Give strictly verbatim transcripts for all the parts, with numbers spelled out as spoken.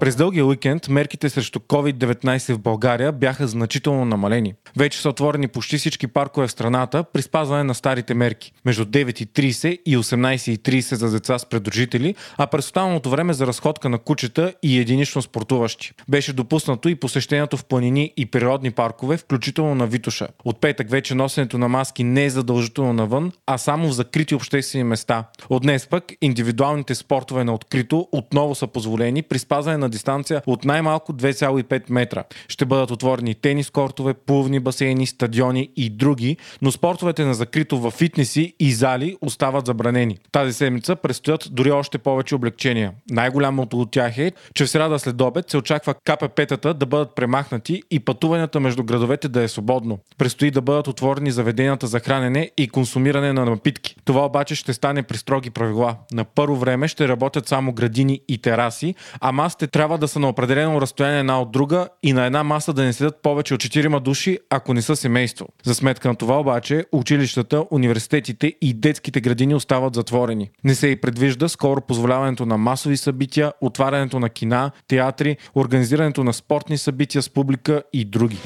През дългия уикенд мерките срещу ковид деветнайсет в България бяха значително намалени. Вече са отворени почти всички паркове в страната при спазване на старите мерки. Между девет и трийсет и осемнайсет и трийсет за деца с придружители, а през останалото време за разходка на кучета и единично спортуващи. Беше допуснато и посещението в планини и природни паркове, включително на Витоша. От петък вече носенето на маски не е задължително навън, а само в закрити обществени места. От днес пък индивидуалните спортове на открито отново са позволени при спазване на дистанция от най-малко две цяло и пет метра. Ще бъдат отворени тенис кортове, плувни басейни, стадиони и други, но спортовете на закрито във фитнеси и зали остават забранени. Тази седмица предстоят дори още повече облекчения. Най-голямото от тях е, че в сряда след обед се очаква КПП-тата да бъдат премахнати и пътуванията между градовете да е свободно. Предстои да бъдат отворени заведенията за хранене и консумиране на напитки. Това обаче ще стане при строги правила. На първо време ще работят само градини и тераси, а масите трябва да са на определено разстояние една от друга и на една маса да не седят повече от четирима души, ако не са семейство. За сметка на това обаче, училищата, университетите и детските градини остават затворени. Не се и предвижда скоро позволяването на масови събития, отварянето на кина, театри, организирането на спортни събития с публика и други.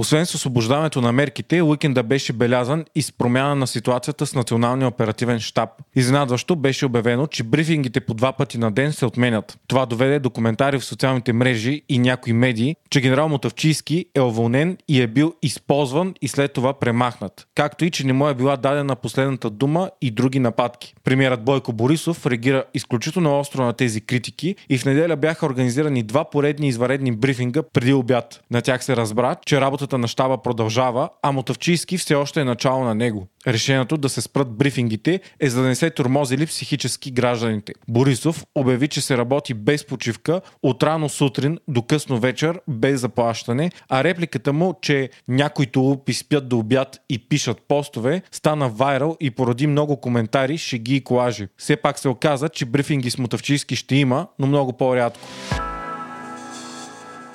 Освен с освобождаването на мерките, уикенда беше белязан и с промяна на ситуацията с Националния оперативен щаб. Изненадващо беше обявено, че брифингите по два пъти на ден се отменят. Това доведе до коментари в социалните мрежи и някои медии, че генерал Мотъвчиски е уволнен и е бил използван и след това премахнат, както и че не му е била дадена последната дума и други нападки. Премиерът Бойко Борисов реагира изключително остро на тези критики и в неделя бяха организирани два поредни извънредни брифинга преди обяд. На тях се разбра, че работата на щаба продължава, а Мотъвчийски все още е начало на него. Решението да се спрат брифингите е за да не се тормозили психически гражданите. Борисов обяви, че се работи без почивка, от рано сутрин до късно вечер, без заплащане, а репликата му, че някои тулупи спят до обяд и пишат постове, стана вайрал и породи много коментари, шеги и колажи. Все пак се оказа, че брифинги с Мотъвчийски ще има, но много по-рядко.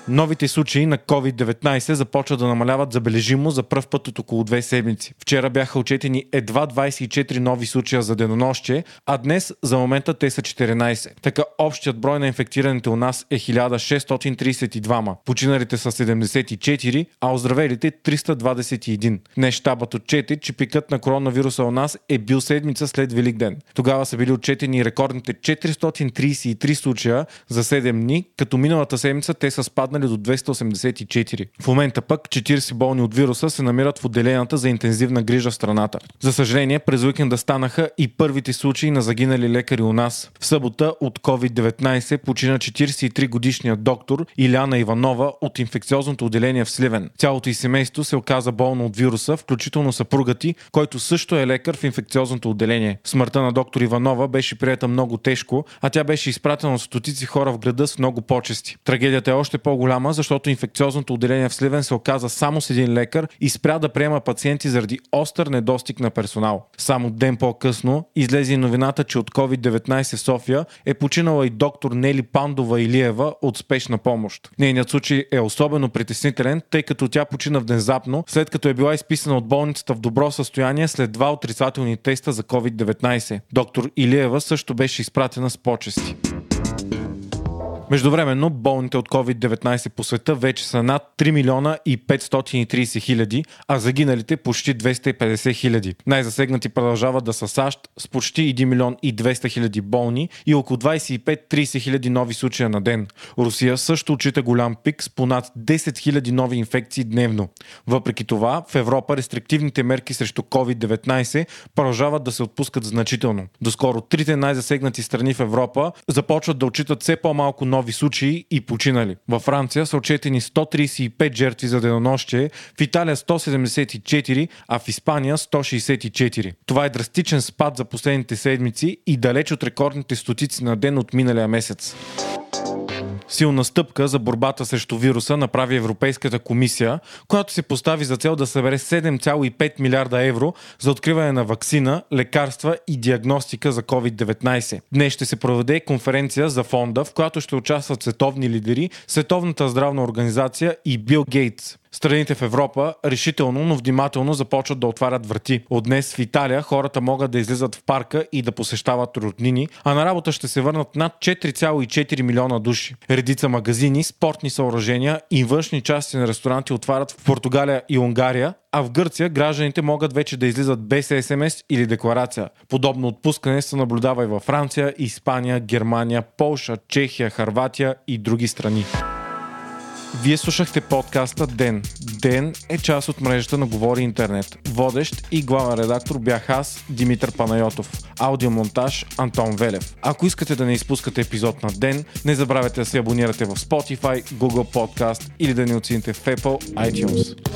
Новите случаи на ковид деветнайсет започват да намаляват забележимо за пръв път от около две седмици. Вчера бяха отчетени едва двайсет и четири нови случая за денонощие, а днес за момента те са четиринайсет. Така общият брой на инфектираните у нас е хиляда шестстотин трийсет и двама. Починалите са седемдесет и четири, а оздравелите триста двадесет и един. Днес щабът отчете, че пикът на коронавируса у нас е бил седмица след Великден. Тогава са били отчетени рекордните четиристотин трийсет и три случая за седем дни, като миналата седмица те са спаднали до двеста осемдесет и четири. В момента пък четирийсет болни от вируса се намират в отделенията за интензивна грижа в страната. За съжаление, през уикенда станаха и първите случаи на загинали лекари у нас. В събота от ковид деветнайсет почина четирийсет и три годишният доктор Илиана Иванова от инфекциозното отделение в Сливен. Цялото й семейство се оказа болно от вируса, включително съпругът й, който също е лекар в инфекциозното отделение. Смъртта на доктор Иванова беше приета много тежко, а тя беше изпратена от стотици хора в града с много почести. Трагедията е още по голяма, защото инфекциозното отделение в Сливен се оказа само с един лекар и спря да приема пациенти заради остър недостиг на персонал. Само ден по-късно излезе и новината, че от ковид деветнайсет в София е починала и доктор Нели Пандова Илиева от спешна помощ. Нейният случай е особено притеснителен, тъй като тя почина внезапно, след като е била изписана от болницата в добро състояние след два отрицателни теста за ковид деветнайсет. Доктор Илиева също беше изпратена с почести. Междувременно, болните от ковид деветнайсет по света вече са над три милиона и петстотин и трийсет хиляди, а загиналите почти двеста и петдесет хиляди. Най-засегнати продължават да са САЩ с почти един милион и двеста хиляди болни и около двайсет и пет до трийсет хиляди нови случая на ден. Русия също отчита голям пик с понад десет хиляди нови инфекции дневно. Въпреки това, в Европа рестриктивните мерки срещу ковид деветнайсет продължават да се отпускат значително. Доскоро трите най-засегнати страни в Европа започват да отчитат все по-малко нови случаи и починали. Във Франция са отчетени сто трийсет и пет жертви за денонощие, в Италия сто седемдесет и четири, а в Испания сто шейсет и четири. Това е драстичен спад за последните седмици и далеч от рекордните стотици на ден от миналия месец. Силна стъпка за борбата срещу вируса направи Европейската комисия, която си постави за цел да събере седем цяло и пет милиарда евро за откриване на ваксина, лекарства и диагностика за ковид деветнайсет. Днес ще се проведе конференция за фонда, в която ще участват световни лидери, Световната здравна организация и Бил Гейтс. Страните в Европа решително, но внимателно започват да отварят врати. От днес в Италия хората могат да излизат в парка и да посещават роднини, а на работа ще се върнат над четири цяло и четири милиона души. Редица магазини, спортни съоръжения и външни части на ресторанти отварят в Португалия и Унгария, а в Гърция гражданите могат вече да излизат без ес ем ес или декларация. Подобно отпускане се наблюдава и във Франция, Испания, Германия, Полша, Чехия, Хърватия и други страни. Вие слушахте подкаста ДЕН. ДЕН е част от мрежата на Говори Интернет. Водещ и главен редактор бях аз, Димитър Панайотов. Аудиомонтаж Антон Велев. Ако искате да не изпускате епизод на ДЕН, не забравяйте да се абонирате в Spotify, Google Podcast или да ни оцените в Apple iTunes.